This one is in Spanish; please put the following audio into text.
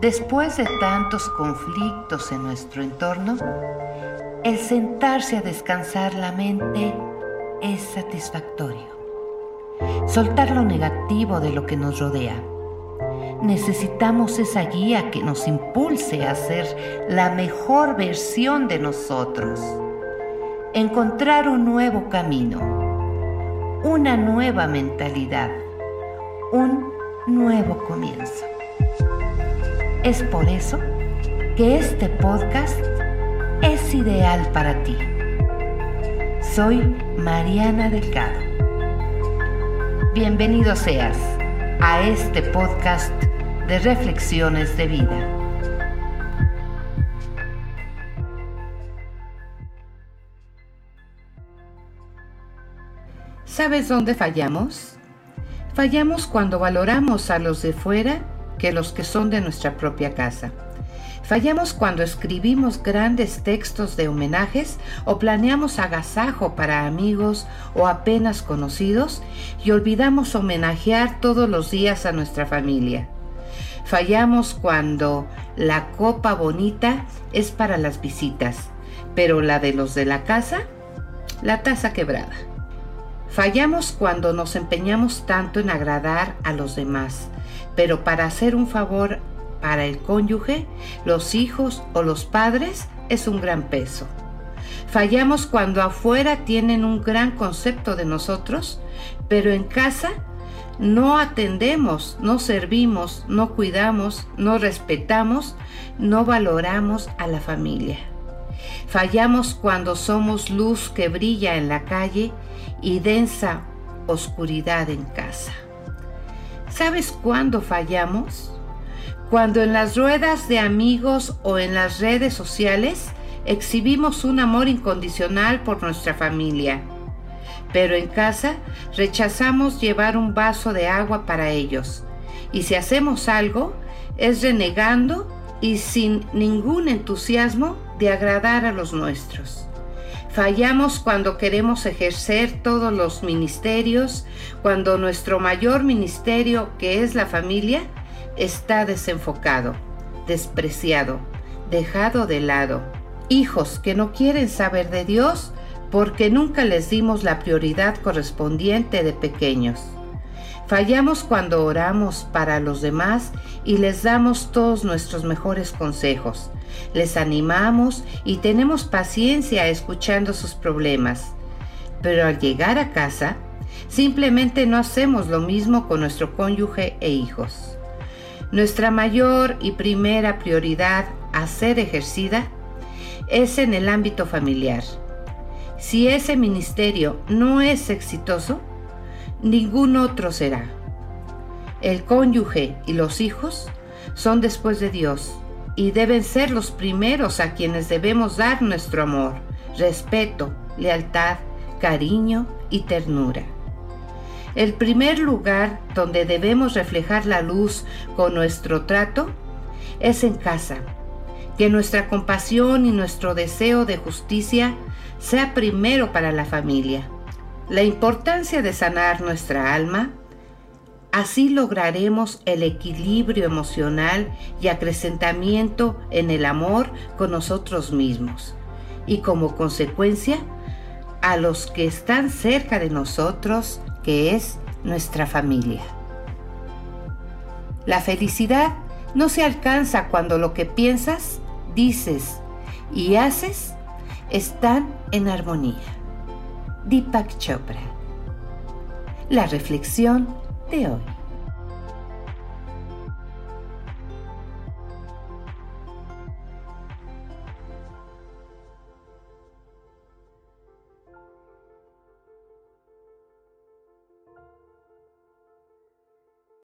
Después de tantos conflictos en nuestro entorno, el sentarse a descansar la mente es satisfactorio. Soltar lo negativo de lo que nos rodea. Necesitamos esa guía que nos impulse a ser la mejor versión de nosotros. Encontrar un nuevo camino, una nueva mentalidad, un nuevo comienzo. Es por eso que este podcast es ideal para ti. Soy Mariana Delgado. Bienvenido seas a este podcast de Reflexiones de Vida. ¿Sabes dónde fallamos? Fallamos cuando valoramos a los de fuera que los que son de nuestra propia casa. Fallamos cuando escribimos grandes textos de homenajes o planeamos agasajo para amigos o apenas conocidos y olvidamos homenajear todos los días a nuestra familia. Fallamos cuando la copa bonita es para las visitas, pero la de los de la casa, la taza quebrada. Fallamos cuando nos empeñamos tanto en agradar a los demás, pero para hacer un favor para el cónyuge, los hijos o los padres es un gran peso. Fallamos cuando afuera tienen un gran concepto de nosotros, pero en casa no atendemos, no servimos, no cuidamos, no respetamos, no valoramos a la familia. Fallamos cuando somos luz que brilla en la calle y densa oscuridad en casa. ¿Sabes cuándo fallamos? Cuando en las ruedas de amigos o en las redes sociales exhibimos un amor incondicional por nuestra familia, pero en casa rechazamos llevar un vaso de agua para ellos, y si hacemos algo es renegando y sin ningún entusiasmo de agradar a los nuestros. Fallamos cuando queremos ejercer todos los ministerios, cuando nuestro mayor ministerio, que es la familia, está desenfocado, despreciado, dejado de lado. Hijos que no quieren saber de Dios porque nunca les dimos la prioridad correspondiente de pequeños. Fallamos cuando oramos para los demás y les damos todos nuestros mejores consejos. Les animamos y tenemos paciencia escuchando sus problemas. Pero al llegar a casa, simplemente no hacemos lo mismo con nuestro cónyuge e hijos. Nuestra mayor y primera prioridad a ser ejercida es en el ámbito familiar. Si ese ministerio no es exitoso, ningún otro será. El cónyuge y los hijos son después de Dios y deben ser los primeros a quienes debemos dar nuestro amor, respeto, lealtad, cariño y ternura. El primer lugar donde debemos reflejar la luz con nuestro trato es en casa. Que nuestra compasión y nuestro deseo de justicia sea primero para la familia. La importancia de sanar nuestra alma, así lograremos el equilibrio emocional y acrecentamiento en el amor con nosotros mismos y como consecuencia a los que están cerca de nosotros, que es nuestra familia. La felicidad no se alcanza cuando lo que piensas, dices y haces están en armonía. Deepak Chopra. La reflexión de hoy.